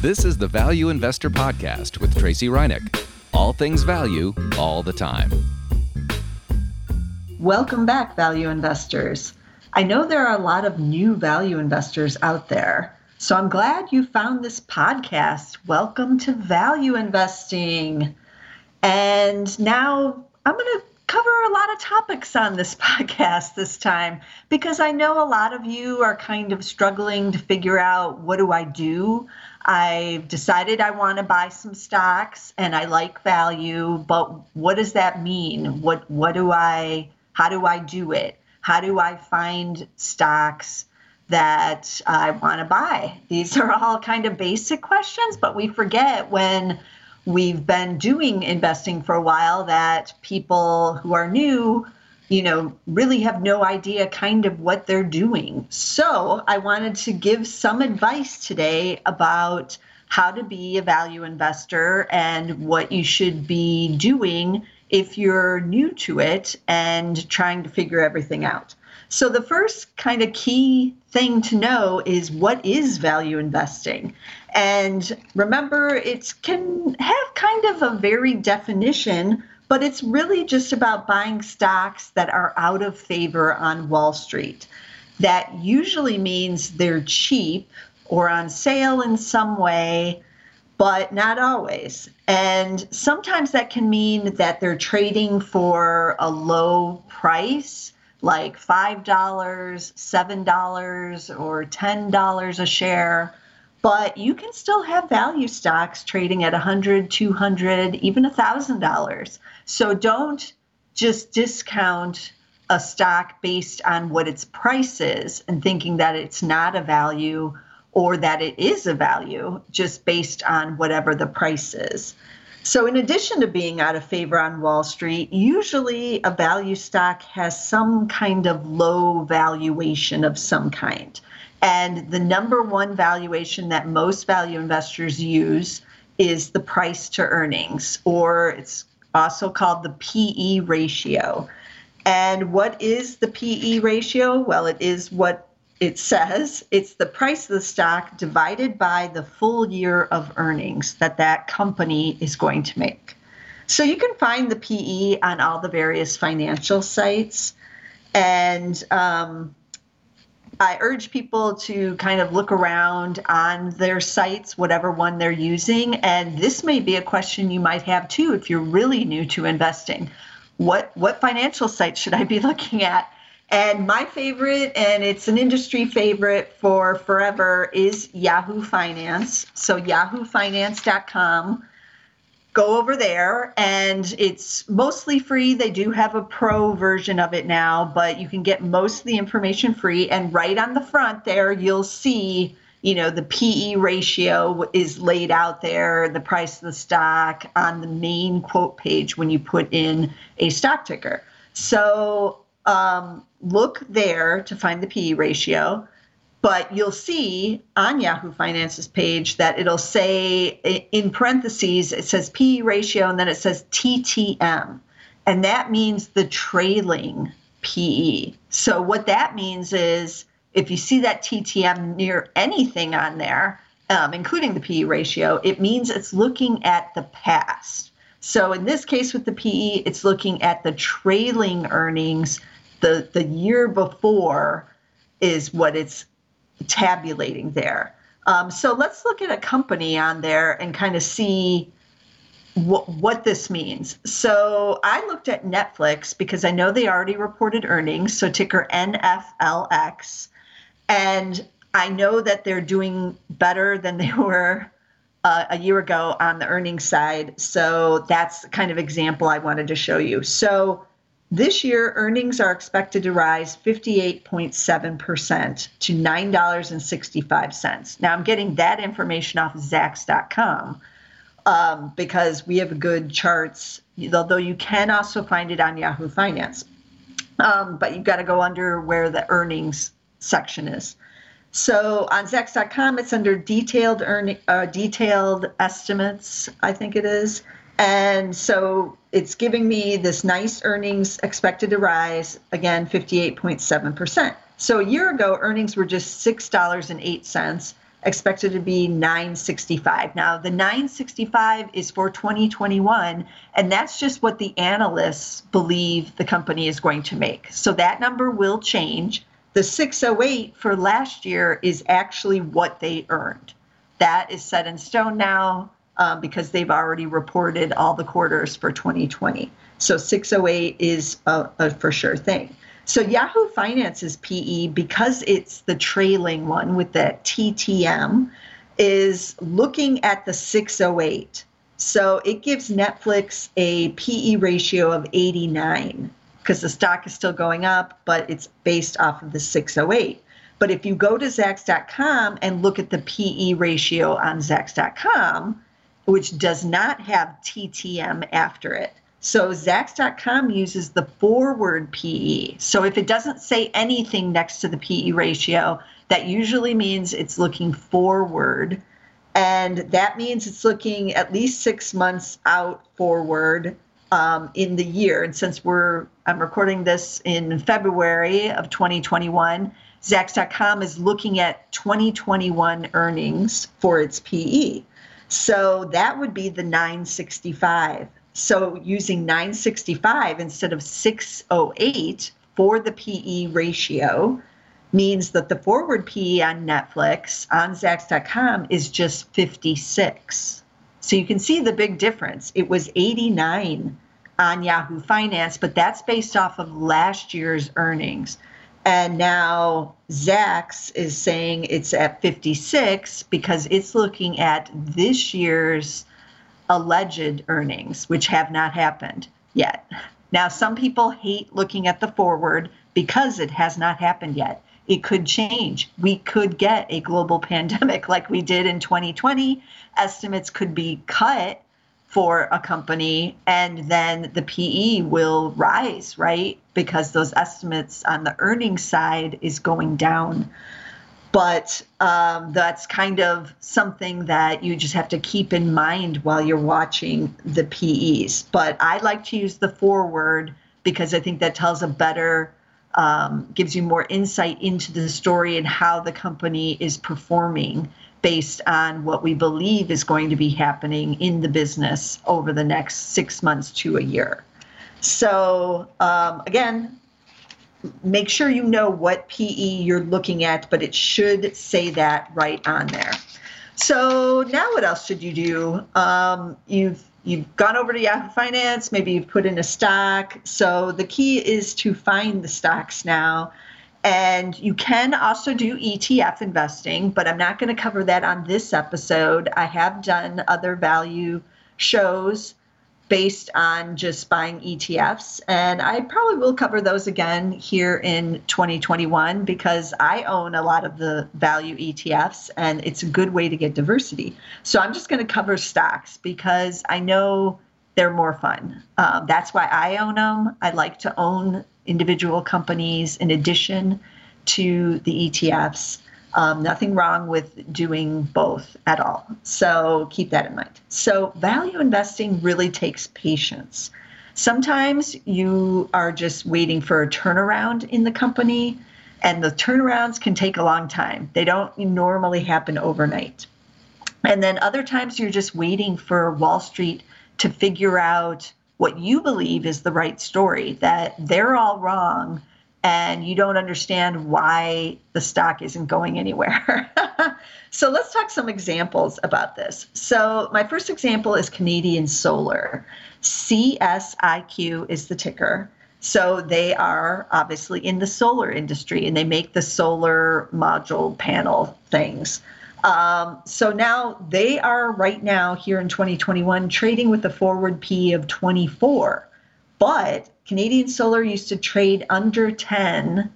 This is the Value Investor Podcast with Tracy Reinick. All things value, all the time. Welcome back, value investors. I know there are a lot of new value investors out there, so I'm glad you found this podcast. Welcome to Value Investing. And now I'm going to cover a lot of topics on this podcast this time, because I know a lot of you are kind of struggling to figure out, what do I do? I've decided I want to buy some stocks and I like value, but what does that mean? How do I do it? How do I find stocks that I want to buy? These are all kind of basic questions, but we forget when we've been doing investing for a while that people who are new, really have no idea kind of what they're doing. So I wanted to give some advice today about how to be a value investor and what you should be doing if you're new to it and trying to figure everything out. So the first kind of key thing to know is, what is value investing? And remember, it can have kind of a varied definition, but it's really just about buying stocks that are out of favor on Wall Street. That usually means they're cheap or on sale in some way, but not always. And sometimes that can mean that they're trading for a low price, like $5, $7, or $10 a share, but you can still have value stocks trading at $100, $200, even $1,000. So don't just discount a stock based on what its price is and thinking that it's not a value, or that it is a value just based on whatever the price is. So in addition to being out of favor on Wall Street, usually a value stock has some kind of low valuation of some kind. And the number one valuation that most value investors use is the price to earnings, or it's also called the PE ratio. And what is the PE ratio? Well, it is what it says. It's the price of the stock divided by the full year of earnings that company is going to make. So you can find the PE on all the various financial sites. And I urge people to kind of look around on their sites, whatever one they're using. And this may be a question you might have too if you're really new to investing. What financial site should I be looking at? And my favorite, and it's an industry favorite for forever, is Yahoo Finance. So yahoofinance.com. Go over there, and it's mostly free. They do have a pro version of it now, but you can get most of the information free. And right on the front there, you'll see, the PE ratio is laid out there, the price of the stock on the main quote page when you put in a stock ticker. So look there to find the PE ratio. But you'll see on Yahoo Finance's page that it'll say, in parentheses, it says PE ratio, and then it says TTM. And that means the trailing PE. So what that means is, if you see that TTM near anything on there, including the PE ratio, it means it's looking at the past. So in this case with the PE, it's looking at the trailing earnings. The year before is what it's tabulating there. So let's look at a company on there and kind of see what this means. So I looked at Netflix because I know they already reported earnings, so ticker NFLX. And I know that they're doing better than they were a year ago on the earnings side. So that's the kind of example I wanted to show you. So this year, earnings are expected to rise 58.7% to $9.65. Now, I'm getting that information off of Zacks.com because we have good charts, although you can also find it on Yahoo Finance. But you've got to go under where the earnings section is. So on Zacks.com, it's under detailed estimates, I think it is. And so it's giving me this nice earnings expected to rise, again, 58.7%. So a year ago, earnings were just $6.08, expected to be $965. Now, the $965 is for 2021, and that's just what the analysts believe the company is going to make. So that number will change. The $608 for last year is actually what they earned. That is set in stone now because they've already reported all the quarters for 2020. So $608 is a for sure thing. So Yahoo Finance's PE, because it's the trailing one with that TTM, is looking at the 608. So it gives Netflix a PE ratio of 89 because the stock is still going up, but it's based off of the 608. But if you go to Zacks.com and look at the PE ratio on Zacks.com, which does not have TTM after it, so Zacks.com uses the forward PE. So if it doesn't say anything next to the PE ratio, that usually means it's looking forward. And that means it's looking at least 6 months out forward in the year. And since I'm recording this in February of 2021, Zacks.com is looking at 2021 earnings for its PE. So that would be the 965. So using 965 instead of 608 for the PE ratio means that the forward PE on Netflix, on Zacks.com, is just 56. So you can see the big difference. It was 89 on Yahoo Finance, but that's based off of last year's earnings. And now Zacks is saying it's at 56 because it's looking at this year's alleged earnings, which have not happened yet. Now, some people hate looking at the forward because it has not happened yet. It could change. We could get a global pandemic like we did in 2020. Estimates could be cut for a company, and then the PE will rise, right? Because those estimates on the earnings side is going down. But that's kind of something that you just have to keep in mind while you're watching the PEs. But I like to use the forward because I think that tells a better, gives you more insight into the story and how the company is performing based on what we believe is going to be happening in the business over the next 6 months to a year. So again, make sure you know what PE you're looking at, but it should say that right on there. So now what else should you do? You've gone over to Yahoo Finance, maybe you've put in a stock. So the key is to find the stocks now. And you can also do ETF investing, but I'm not going to cover that on this episode. I have done other value shows based on just buying ETFs. And I probably will cover those again here in 2021 because I own a lot of the value ETFs and it's a good way to get diversity. So I'm just going to cover stocks because I know they're more fun. That's why I own them. I like to own individual companies in addition to the ETFs. Nothing wrong with doing both at all. So keep that in mind. So value investing really takes patience. Sometimes you are just waiting for a turnaround in the company, and the turnarounds can take a long time. They don't normally happen overnight. And then other times you're just waiting for Wall Street to figure out what you believe is the right story, that they're all wrong, and you don't understand why the stock isn't going anywhere. So let's talk some examples about this. So my first example is Canadian Solar. CSIQ is the ticker. So they are obviously in the solar industry, and they make the solar module panel things. So now they are right now here in 2021 trading with a forward P of 24. But Canadian Solar used to trade under 10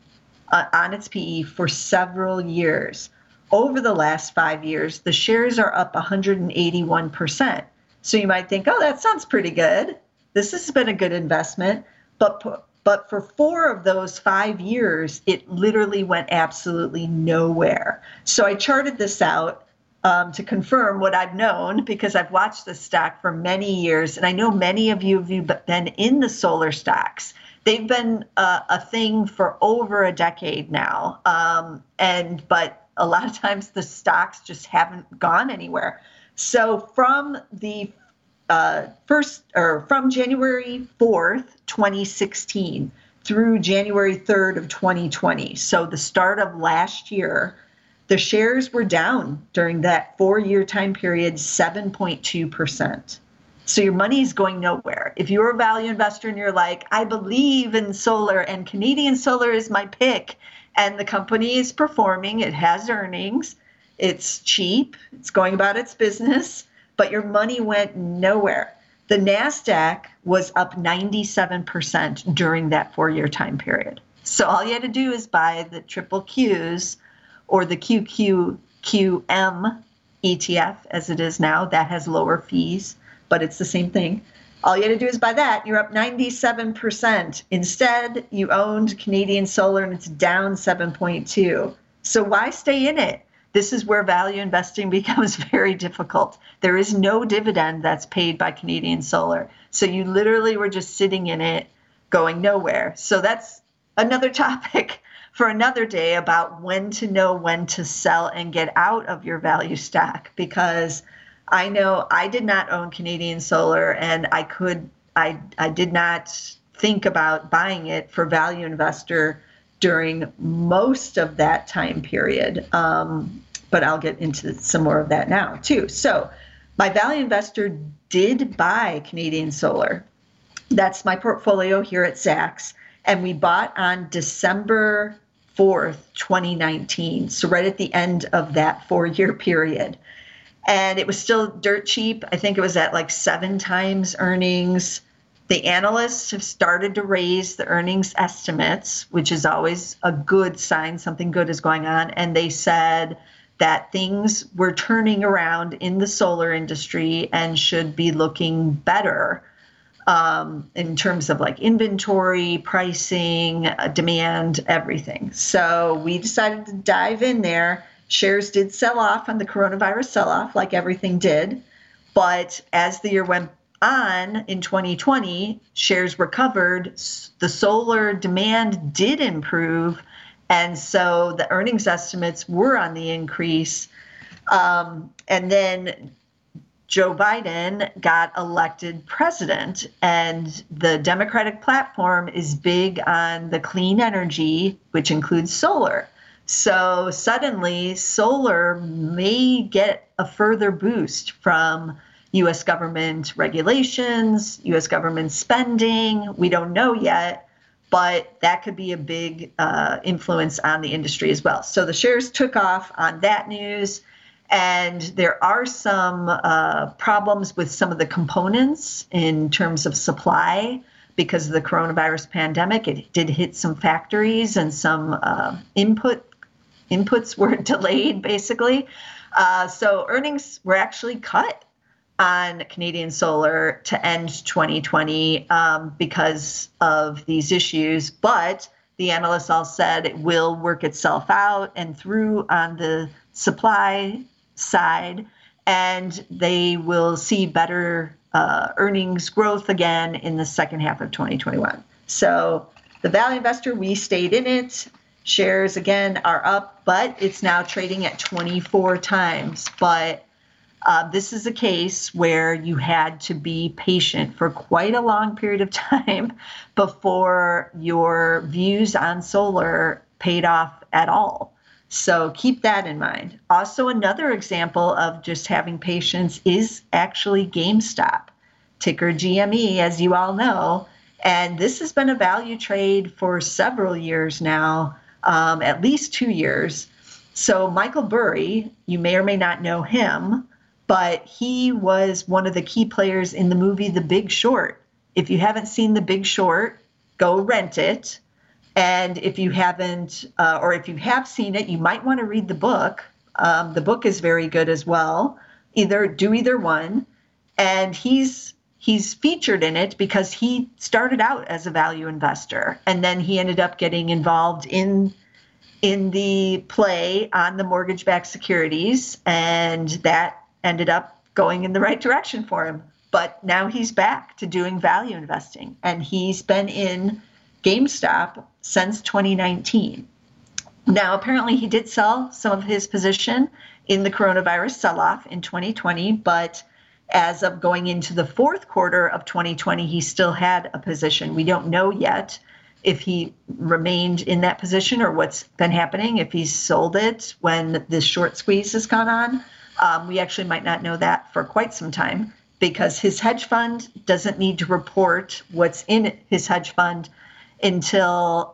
on its PE for several years. Over the last 5 years, the shares are up 181%. So you might think, oh, that sounds pretty good. This has been a good investment. But for 4 of those 5 years, it literally went absolutely nowhere. So I charted this out to confirm what I've known, because I've watched this stock for many years. And I know many of you have been in the solar stocks. They've been a thing for over a decade now. But a lot of times the stocks just haven't gone anywhere. So from the from January 4th, 2016 through January 3rd of 2020, so the start of last year, the shares were down during that four-year time period 7.2%. So your money is going nowhere. If you're a value investor and you're like, I believe in solar and Canadian Solar is my pick, and the company is performing, it has earnings, it's cheap, it's going about its business, but your money went nowhere. The NASDAQ was up 97% during that four-year time period. So all you had to do is buy the triple Qs or the QQQM ETF, as it is now. That has lower fees, but it's the same thing. All you had to do is buy that. You're up 97%. Instead, you owned Canadian Solar and it's down 7.2. So why stay in it? This is where value investing becomes very difficult. There is no dividend that's paid by Canadian Solar. So you literally were just sitting in it going nowhere. So that's another topic for another day about when to know when to sell and get out of your value stock, because I know I did not own Canadian Solar and I did not think about buying it for value investor during most of that time period. But I'll get into some more of that now too. So my value investor did buy Canadian Solar. That's my portfolio here at Zacks. And we bought on December 4th, 2019. So right at the end of that four-year period. And it was still dirt cheap. I think it was at like 7 times earnings. The analysts have started to raise the earnings estimates, which is always a good sign. Something good is going on. And they said that things were turning around in the solar industry and should be looking better in terms of like inventory, pricing, demand, everything. So we decided to dive in there. Shares did sell off on the coronavirus sell-off, like everything did. But as the year went on in 2020, shares recovered. The solar demand did improve. And so the earnings estimates were on the increase. And then Joe Biden got elected president. And the Democratic platform is big on the clean energy, which includes solar. So suddenly solar may get a further boost from U.S. government regulations, U.S. government spending. We don't know yet, but that could be a big influence on the industry as well. So the shares took off on that news, and there are some problems with some of the components in terms of supply. Because of the coronavirus pandemic, it did hit some factories and some inputs were delayed, basically. So earnings were actually cut on Canadian Solar to end 2020 because of these issues. But the analysts all said it will work itself out and through on the supply side, and they will see better earnings growth again in the second half of 2021. So the value investor, we stayed in it. Shares again are up, but it's now trading at 24 times. But this is a case where you had to be patient for quite a long period of time before your views on solar paid off at all. So keep that in mind. Also, another example of just having patience is actually GameStop, ticker GME, as you all know. And this has been a value trade for several years now, at least 2 years. So Michael Burry, you may or may not know him, but he was one of the key players in the movie The Big Short. If you haven't seen The Big Short, go rent it. And if you haven't, or if you have seen it, you might want to read the book. The book is very good as well. Do either one. And he's featured in it because he started out as a value investor, and then he ended up getting involved in the play on the mortgage-backed securities, and that ended up going in the right direction for him. But now he's back to doing value investing, and he's been in GameStop since 2019. Now, apparently he did sell some of his position in the coronavirus sell-off in 2020, but as of going into the fourth quarter of 2020, he still had a position. We don't know yet if he remained in that position or what's been happening, if he's sold it when this short squeeze has gone on. We actually might not know that for quite some time because his hedge fund doesn't need to report what's in his hedge fund until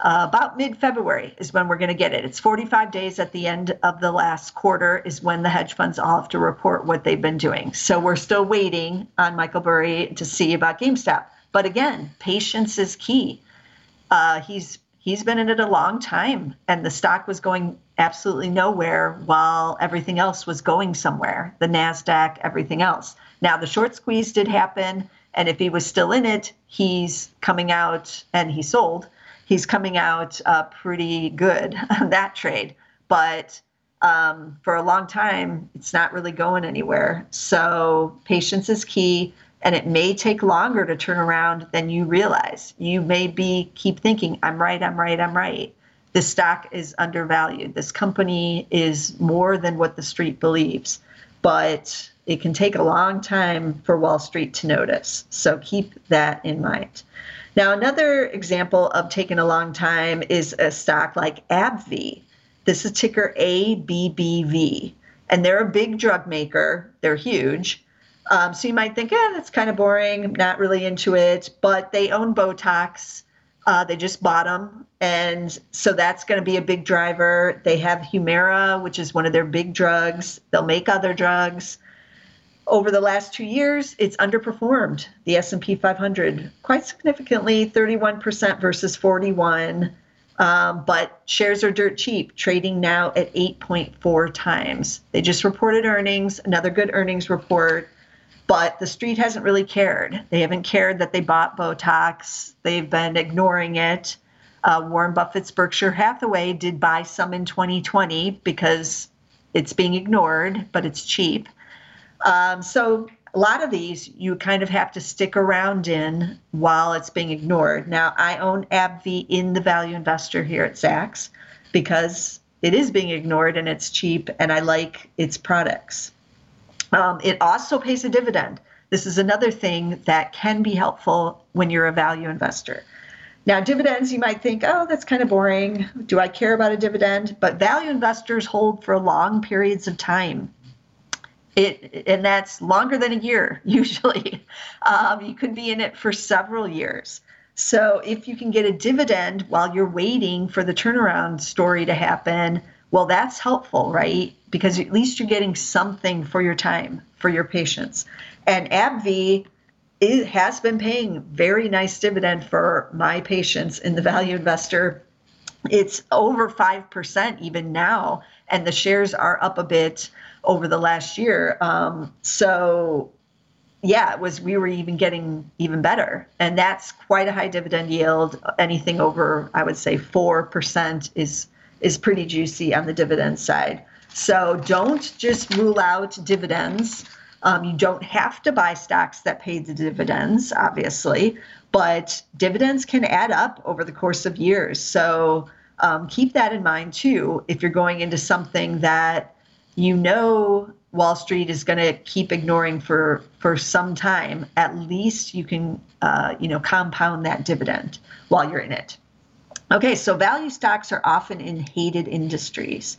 about mid-February is when we're going to get it. It's 45 days at the end of the last quarter is when the hedge funds all have to report what they've been doing. So we're still waiting on Michael Burry to see about GameStop. But again, patience is key. He's been in it a long time, and the stock was going absolutely nowhere while everything else was going somewhere, the NASDAQ, everything else. Now, the short squeeze did happen, and if he was still in it, he's coming out, and he sold. He's coming out pretty good on that trade. But for a long time, it's not really going anywhere. So patience is key. And it may take longer to turn around than you realize. You may keep thinking, I'm right. This stock is undervalued. This company is more than what the street believes. But it can take a long time for Wall Street to notice. So keep that in mind. Now, another example of taking a long time is a stock like AbbVie. This is ticker ABBV. And they're a big drug maker. They're huge. So you might think, that's kind of boring. I'm not really into it. But they own Botox. They just bought them. And so that's going to be a big driver. They have Humira, which is one of their big drugs. They'll make other drugs. Over the last 2 years, it's underperformed the S&P 500 quite significantly, 31% versus 41%. But shares are dirt cheap, trading now at 8.4 times. They just reported earnings, another good earnings report. But the street hasn't really cared. They haven't cared that they bought Botox. They've been ignoring it. Warren Buffett's Berkshire Hathaway did buy some in 2020 because it's being ignored, but it's cheap. So a lot of these you kind of have to stick around in while it's being ignored. Now, I own AbbVie in the value investor here at Zacks because it is being ignored and it's cheap and I like its products. It also pays a dividend. This is another thing that can be helpful when you're a value investor. Now, dividends, you might think, that's kind of boring. Do I care about a dividend? But value investors hold for long periods of time. And that's longer than a year, usually. You could be in it for several years. So if you can get a dividend while you're waiting for the turnaround story to happen, well, that's helpful, right? Because at least you're getting something for your time, for your patience. And AbbVie has been paying very nice dividend for my patience in the value investor. It's over 5% even now, and the shares are up a bit over the last year. We were even getting even better. And that's quite a high dividend yield. Anything over, I would say, 4% is pretty juicy on the dividend side. So don't just rule out dividends. You don't have to buy stocks that pay the dividends, obviously, but dividends can add up over the course of years. So keep that in mind too, if you're going into something that you know Wall Street is going to keep ignoring for some time, at least you can compound that dividend while you're in it. Okay, so value stocks are often in hated industries.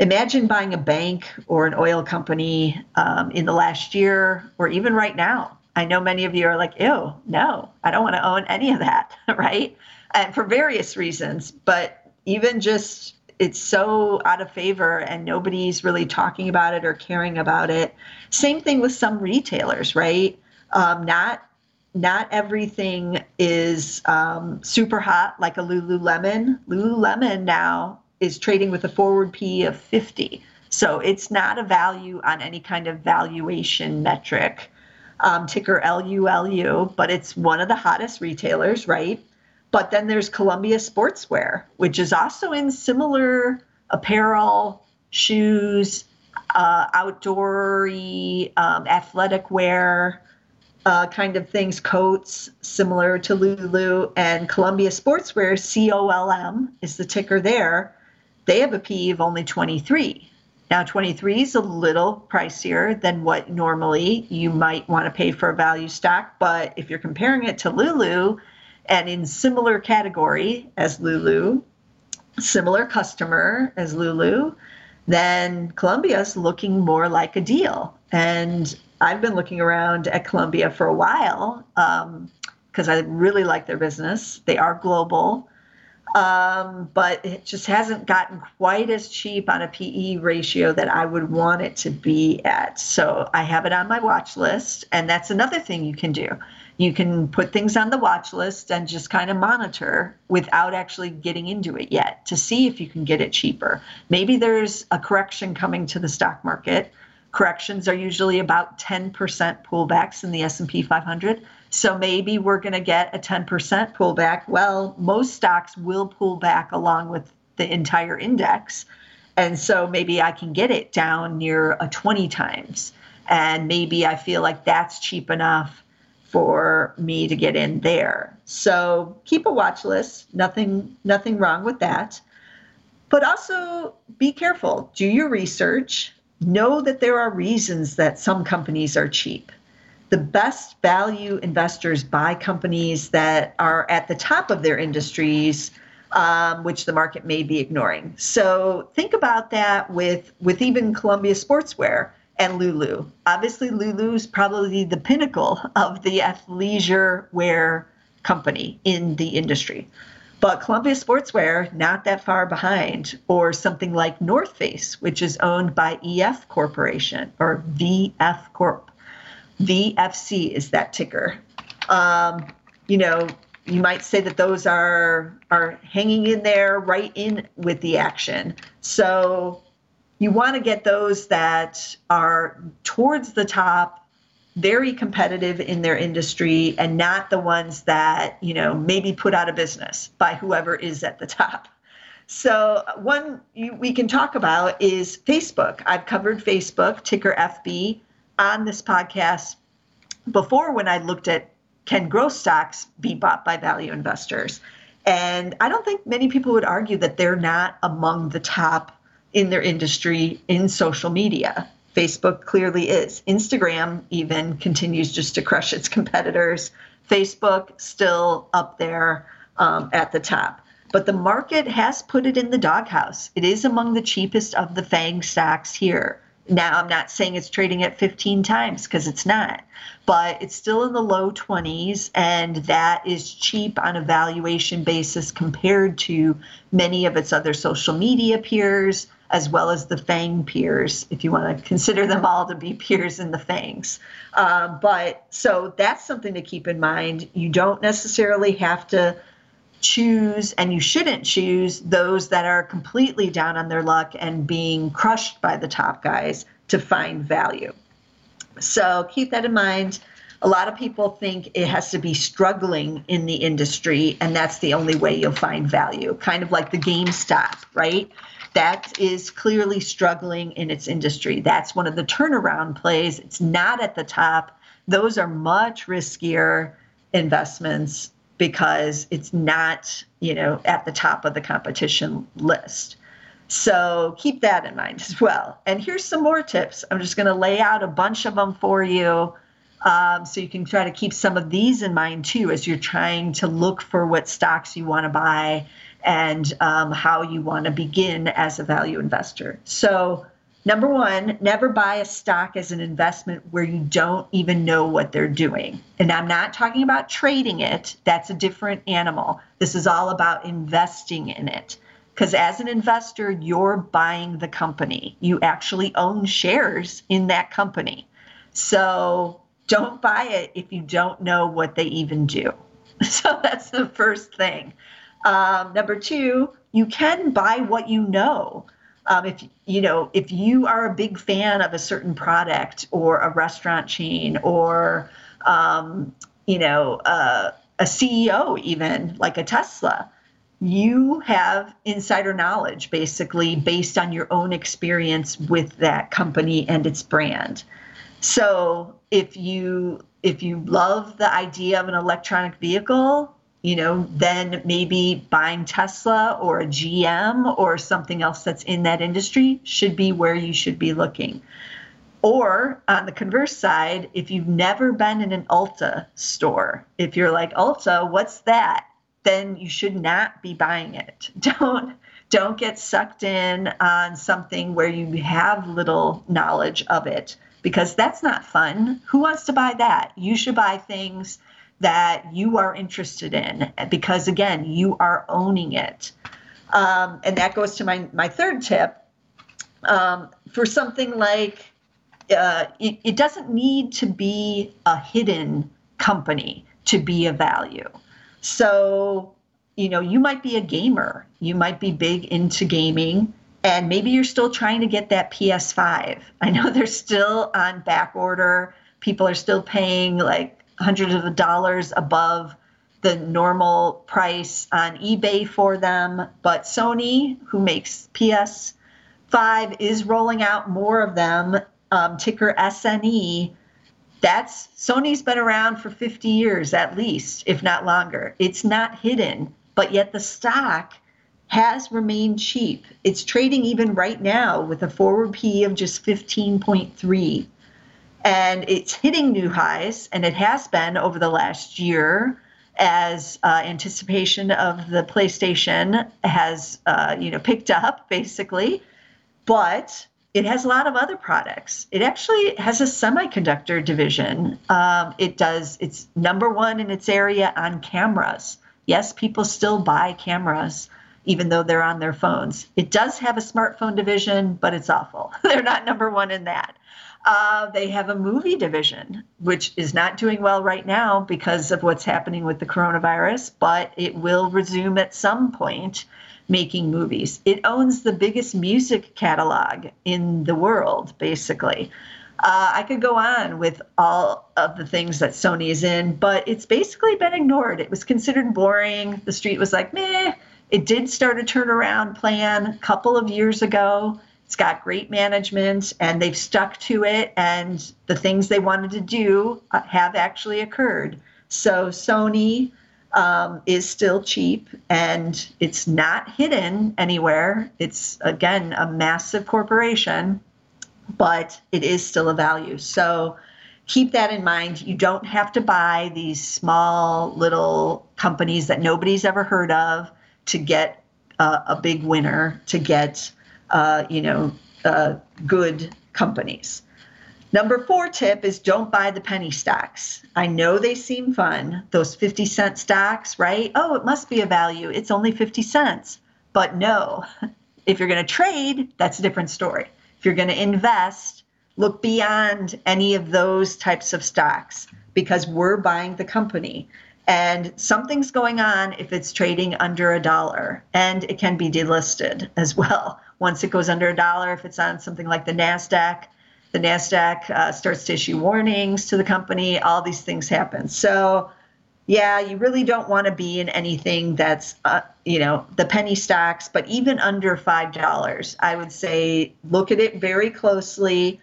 Imagine buying a bank or an oil company in the last year or even right now. I know many of you are like, ew, no, I don't want to own any of that, right? And for various reasons, but even just it's so out of favor and nobody's really talking about it or caring about it. Same thing with some retailers, right? Not everything is super hot like a Lululemon. Lululemon now is trading with a forward P of 50. So it's not a value on any kind of valuation metric, ticker LULU, but it's one of the hottest retailers, right? But then there's Columbia Sportswear, which is also in similar apparel, shoes, outdoor-y, athletic wear. kind of things, coats similar to Lulu, and Columbia Sportswear, COLM is the ticker there. They have a PE of only 23. Now, 23 is a little pricier than what normally you might want to pay for a value stock, but if you're comparing it to Lulu, and in similar category as Lulu, similar customer as Lulu, then Columbia's looking more like a deal. And I've been looking around at Columbia for a while because I really like their business. They are global. But it just hasn't gotten quite as cheap on a PE ratio that I would want it to be at. So I have it on my watch list. And that's another thing you can do. You can put things on the watch list and just kind of monitor without actually getting into it yet to see if you can get it cheaper. Maybe there's a correction coming to the stock market. Corrections are usually about 10% pullbacks in the S&P 500. So maybe we're going to get a 10% pullback. Well, most stocks will pull back along with the entire index. And so maybe I can get it down near a 20 times. And maybe I feel like that's cheap enough for me to get in there. So keep a watch list. Nothing wrong with that. But also be careful. Do your research. Know that there are reasons that some companies are cheap. The best value investors buy companies that are at the top of their industries, which the market may be ignoring. So think about that with even Columbia Sportswear and Lulu. Obviously, Lulu is probably the pinnacle of the athleisure wear company in the industry. But Columbia Sportswear, not that far behind, or something like North Face, which is owned by EF Corporation or VF Corp. VFC is that ticker. You know, you might say that those are hanging in there right in with the action. So you want to get those that are towards the top, very competitive in their industry, and not the ones that, you know, maybe put out of business by whoever is at the top. So one we can talk about is Facebook. I've covered Facebook, ticker FB, on this podcast before when I looked at can growth stocks be bought by value investors. And I don't think many people would argue that they're not among the top in their industry in social media. Facebook clearly is. Instagram even continues just to crush its competitors. Facebook still up there at the top. But the market has put it in the doghouse. It is among the cheapest of the FANG stocks here. Now, I'm not saying it's trading at 15 times because it's not, but it's still in the low 20s, and that is cheap on a valuation basis compared to many of its other social media peers, as well as the FANG peers, if you want to consider them all to be peers in the FANGs. But so that's something to keep in mind. You don't necessarily have to choose, and you shouldn't choose, those that are completely down on their luck and being crushed by the top guys to find value. So keep that in mind. A lot of people think it has to be struggling in the industry, and that's the only way you'll find value, kind of like the GameStop, right? That is clearly struggling in its industry. That's one of the turnaround plays. It's not at the top. Those are much riskier investments because it's not, you know, at the top of the competition list. So keep that in mind as well. And here's some more tips. I'm just going to lay out a bunch of them for you so you can try to keep some of these in mind too as you're trying to look for what stocks you want to buy and how you want to begin as a value investor. So number one, never buy a stock as an investment where you don't even know what they're doing. And I'm not talking about trading it. That's a different animal. This is all about investing in it. Because as an investor, you're buying the company. You actually own shares in that company. So don't buy it if you don't know what they even do. So that's the first thing. Number two, you can buy what you know. If you are a big fan of a certain product or a restaurant chain or, a CEO even, like a Tesla, you have insider knowledge basically based on your own experience with that company and its brand. So if you If you love the idea of an electronic vehicle, you know, then maybe buying Tesla or a GM or something else that's in that industry should be where you should be looking. Or on the converse side, if you've never been in an Ulta store, if you're like, Ulta, what's that? Then you should not be buying it. Don't get sucked in on something where you have little knowledge of it, because that's not fun. Who wants to buy that? You should buy things that you are interested in, because again, you are owning it. And that goes to my third tip. For something like, it doesn't need to be a hidden company to be of value. So, you know, you might be a gamer, you might be big into gaming, and maybe you're still trying to get that PS5. I know they're still on back order. People are still paying like hundreds of dollars above the normal price on eBay for them. But Sony, who makes PS5, is rolling out more of them, ticker SNE. Sony's been around for 50 years at least, if not longer. It's not hidden, but yet the stock has remained cheap. It's trading even right now with a forward P/E of just 15.3. And it's hitting new highs, and it has been over the last year as anticipation of the PlayStation has picked up, basically. But it has a lot of other products. It actually has a semiconductor division. It's number one in its area on cameras. Yes, people still buy cameras, even though they're on their phones. It does have a smartphone division, but it's awful. They're not number one in that. They have a movie division, which is not doing well right now because of what's happening with the coronavirus, but it will resume at some point making movies. It owns the biggest music catalog in the world, basically. I could go on with all of the things that Sony is in, but it's basically been ignored. It was considered boring. The street was like, meh. It did start a turnaround plan a couple of years ago. It's got great management, and they've stuck to it, and the things they wanted to do have actually occurred. So Sony is still cheap, and it's not hidden anywhere. It's, again, a massive corporation, but it is still a value. So keep that in mind. You don't have to buy these small little companies that nobody's ever heard of to get a big winner, to get good companies. Number four tip is don't buy the penny stocks. I know they seem fun, those 50-cent stocks, right? Oh, it must be a value. It's only 50 cents. But no, if you're going to trade, that's a different story. If you're going to invest, look beyond any of those types of stocks, because we're buying the company. And something's going on if it's trading under $1, and it can be delisted as well. Once it goes under $1, if it's on something like the NASDAQ, starts to issue warnings to the company. All these things happen. So, yeah, you really don't want to be in anything that's, the penny stocks, but even under $5, I would say look at it very closely.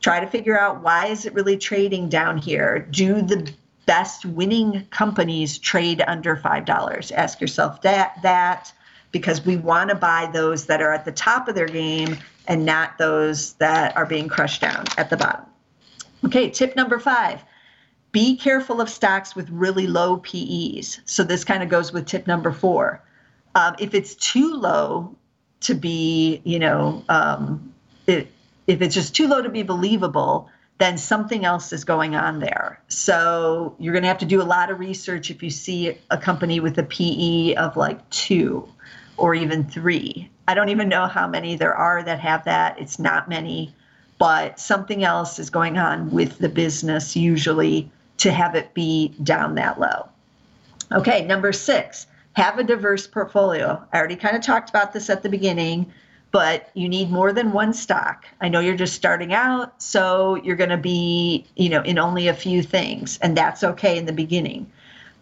Try to figure out why is it really trading down here. Do the best winning companies trade under $5? Ask yourself that because we want to buy those that are at the top of their game and not those that are being crushed down at the bottom. Okay, tip number 5, be careful of stocks with really low PEs. So this kind of goes with tip number 4. If it's too low to be, if it's just too low to be believable, then something else is going on there. So you're going to have to do a lot of research if you see a company with a PE of like 2 or even 3. I don't even know how many there are that have that. It's not many, but something else is going on with the business usually to have it be down that low. Okay, number 6, have a diverse portfolio. I already kind of talked about this at the beginning, but you need more than one stock. I know you're just starting out, so you're going to be, in only a few things, and that's okay in the beginning.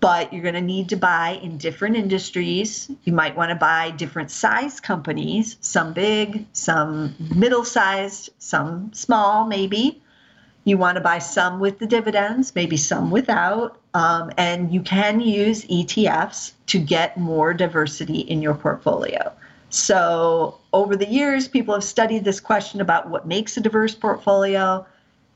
But you're going to need to buy in different industries. You might want to buy different size companies, some big, some middle-sized, some small maybe. You want to buy some with the dividends, maybe some without, and you can use ETFs to get more diversity in your portfolio. So over the years, people have studied this question about what makes a diverse portfolio.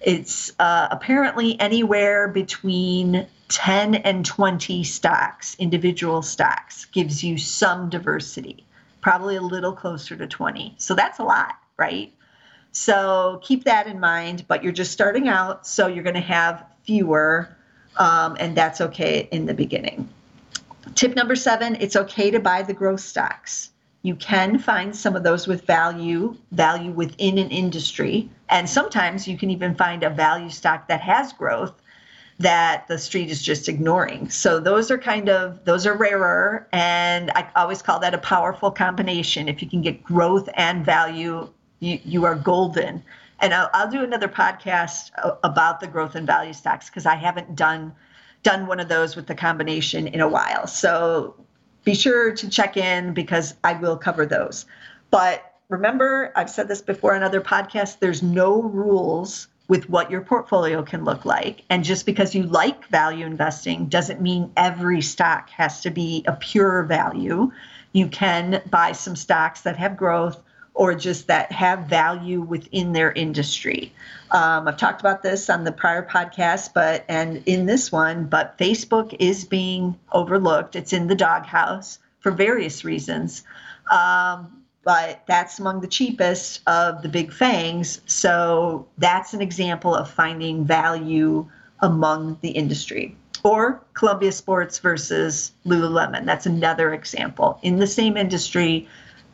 It's apparently anywhere between 10 and 20 stocks, individual stocks, gives you some diversity, probably a little closer to 20. So that's a lot, right? So keep that in mind, but you're just starting out, so you're going to have fewer, and that's okay in the beginning. Tip number 7, it's okay to buy the growth stocks. You can find some of those with value within an industry, and sometimes you can even find a value stock that has growth that the street is just ignoring. So those are rarer, and I always call that a powerful combination. If you can get growth and value, you are golden. And I'll do another podcast about the growth and value stocks, because I haven't done one of those with the combination in a while. So be sure to check in, because I will cover those. But remember, I've said this before on other podcasts, there's no rules with what your portfolio can look like. And just because you like value investing doesn't mean every stock has to be a pure value. You can buy some stocks that have growth, or just that have value within their industry. I've talked about this on the prior podcast, and in this one, but Facebook is being overlooked. It's in the doghouse for various reasons, but that's among the cheapest of the big fangs. So that's an example of finding value among the industry. Or Columbia Sports versus Lululemon. That's another example. In the same industry,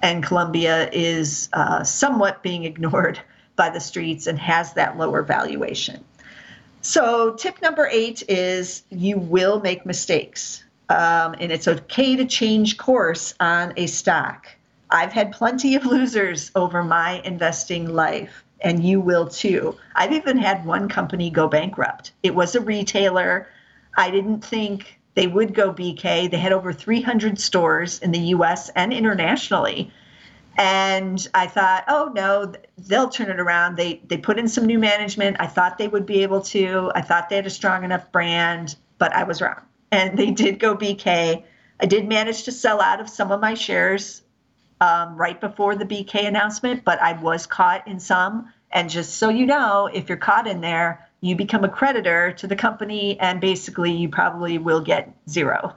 and Columbia is somewhat being ignored by the streets and has that lower valuation. So tip number 8 is you will make mistakes, and it's okay to change course on a stock. I've had plenty of losers over my investing life, and you will too. I've even had one company go bankrupt. It was a retailer. I didn't think they would go BK. They had over 300 stores in the US and internationally. And I thought, oh no, they'll turn it around. They put in some new management. I thought they would be able to. I thought they had a strong enough brand, but I was wrong. And they did go BK. I did manage to sell out of some of my shares right before the BK announcement, but I was caught in some. And just so you know, if you're caught in there, you become a creditor to the company, and basically you probably will get zero.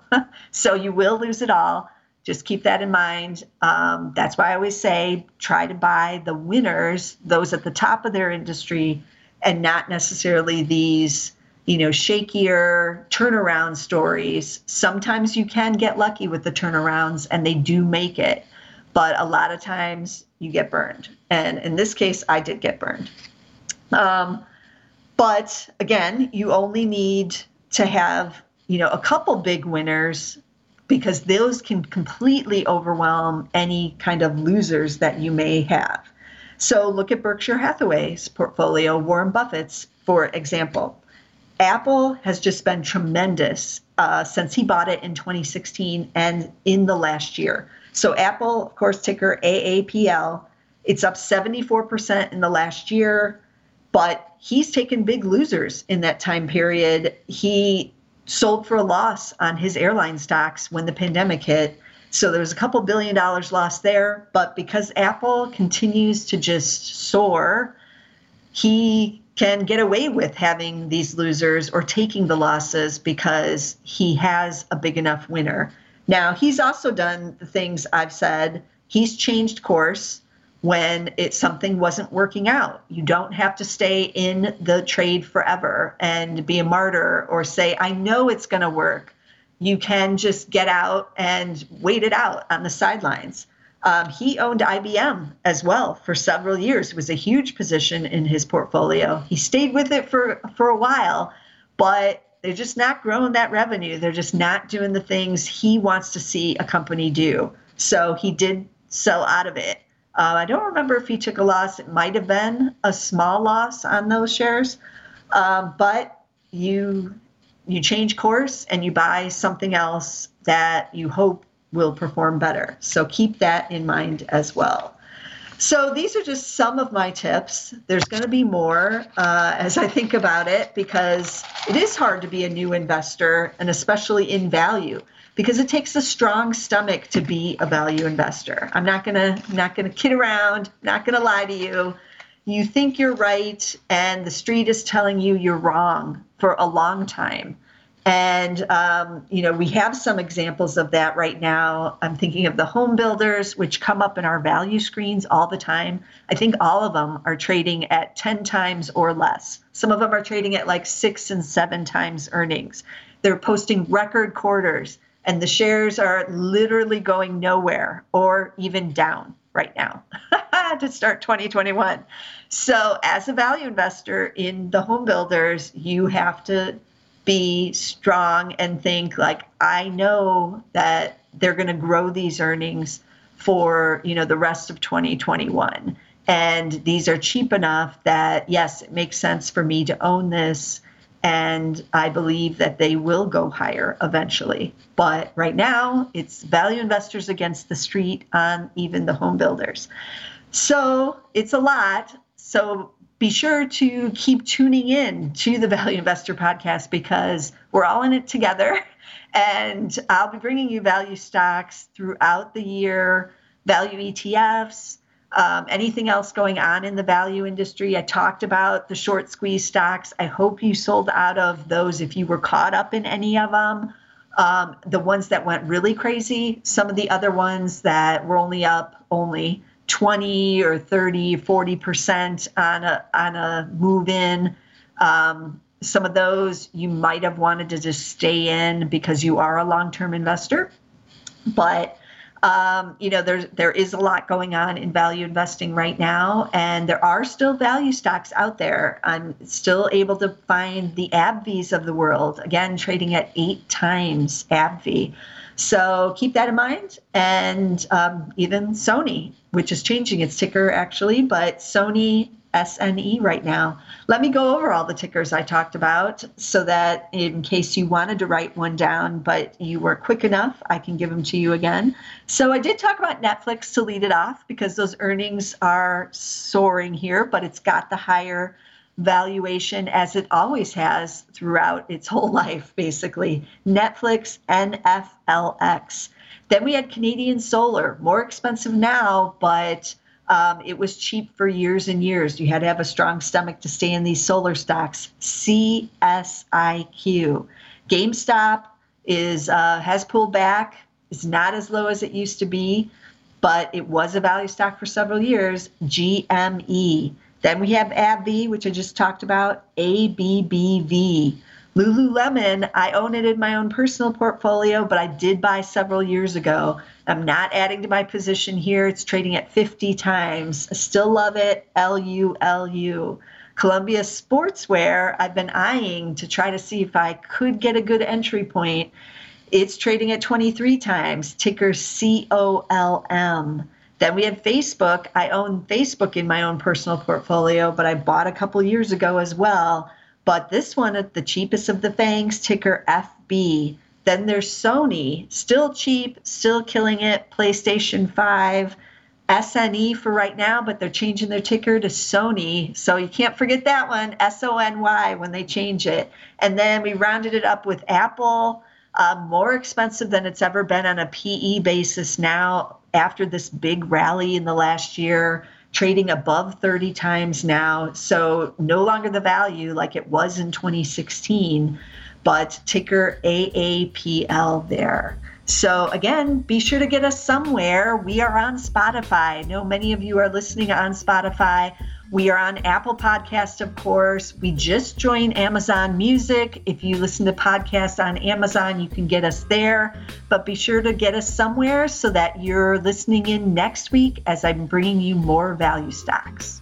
So you will lose it all. Just keep that in mind. That's why I always say, try to buy the winners, those at the top of their industry, and not necessarily these, shakier turnaround stories. Sometimes you can get lucky with the turnarounds and they do make it, but a lot of times you get burned. And in this case, I did get burned. But again, you only need to have, a couple big winners, because those can completely overwhelm any kind of losers that you may have. So look at Berkshire Hathaway's portfolio, Warren Buffett's, for example. Apple has just been tremendous since he bought it in 2016 and in the last year. So Apple, of course, ticker AAPL, it's up 74% in the last year. But he's taken big losers in that time period. He sold for a loss on his airline stocks when the pandemic hit. So there was a couple $1 billion lost there. But because Apple continues to just soar, he can get away with having these losers or taking the losses because he has a big enough winner. Now, he's also done the things I've said. He's changed course when something wasn't working out. You don't have to stay in the trade forever and be a martyr or say, I know it's going to work. You can just get out and wait it out on the sidelines. He owned IBM as well for several years. It was a huge position in his portfolio. He stayed with it for a while, but they're just not growing that revenue. They're just not doing the things he wants to see a company do. So he did sell out of it. I don't remember if he took a loss. It might have been a small loss on those shares, but you change course and you buy something else that you hope will perform better. So keep that in mind as well. So these are just some of my tips. There's going to be more as I think about it, because it is hard to be a new investor, and especially in value, because it takes a strong stomach to be a value investor. I'm not gonna kid around, not gonna lie to you. You think you're right, and the street is telling you you're wrong for a long time. And, you know, we have some examples of that right now. I'm thinking of the home builders, which come up in our value screens all the time. I think all of them are trading at 10 times or less. Some of them are trading at like 6 and 7 times earnings. They're posting record quarters, and the shares are literally going nowhere or even down right now to start 2021. So as a value investor in the home builders, you have to be strong and think like, I know that they're going to grow these earnings for, you know, the rest of 2021. And these are cheap enough that, yes, it makes sense for me to own this. And I believe that they will go higher eventually. But right now, it's value investors against the street on even the home builders. So it's a lot. So be sure to keep tuning in to the Value Investor Podcast, because we're all in it together, and I'll be bringing you value stocks throughout the year, value ETFs, anything else going on in the value industry. I talked about the short squeeze stocks. I hope you sold out of those if you were caught up in any of them. The ones that went really crazy, some of the other ones that were only up 20 or 30, 40% on a move in. Some of those you might have wanted to just stay in because you are a long-term investor. But, you know, there is a lot going on in value investing right now. And there are still value stocks out there. I'm still able to find the AbbVies of the world, again, trading at 8 times AbbVie. So keep that in mind. And even Sony, which is changing its ticker actually, but Sony, SNE right now. Let me go over all the tickers I talked about so that in case you wanted to write one down, but you were quick enough, I can give them to you again. So I did talk about Netflix to lead it off, because those earnings are soaring here, but it's got the higher valuation as it always has throughout its whole life, basically. Netflix, NFLX. Then we had Canadian Solar, more expensive now, but it was cheap for years and years. You had to have a strong stomach to stay in these solar stocks. CSIQ. GameStop has pulled back. It's not as low as it used to be, but it was a value stock for several years. GME. Then we have AbbVie, which I just talked about, ABBV. Lululemon, I own it in my own personal portfolio, but I did buy several years ago. I'm not adding to my position here. It's trading at 50 times. I still love it, LULU. Columbia Sportswear, I've been eyeing to try to see if I could get a good entry point. It's trading at 23 times, ticker COLM. Then we had Facebook. I own Facebook in my own personal portfolio, but I bought a couple years ago as well. But this one at the cheapest of the fangs, ticker FB. Then there's Sony, still cheap, still killing it, PlayStation 5, SNE for right now, but they're changing their ticker to Sony. So you can't forget that one, SONY, when they change it. And then we rounded it up with Apple, more expensive than it's ever been on a PE basis now, after this big rally in the last year, trading above 30 times now. So no longer the value like it was in 2016, but ticker AAPL there. So again, be sure to get us somewhere. We are on Spotify. I know many of you are listening on Spotify. We are on Apple Podcasts, of course. We just joined Amazon Music. If you listen to podcasts on Amazon, you can get us there. But be sure to get us somewhere so that you're listening in next week as I'm bringing you more value stocks.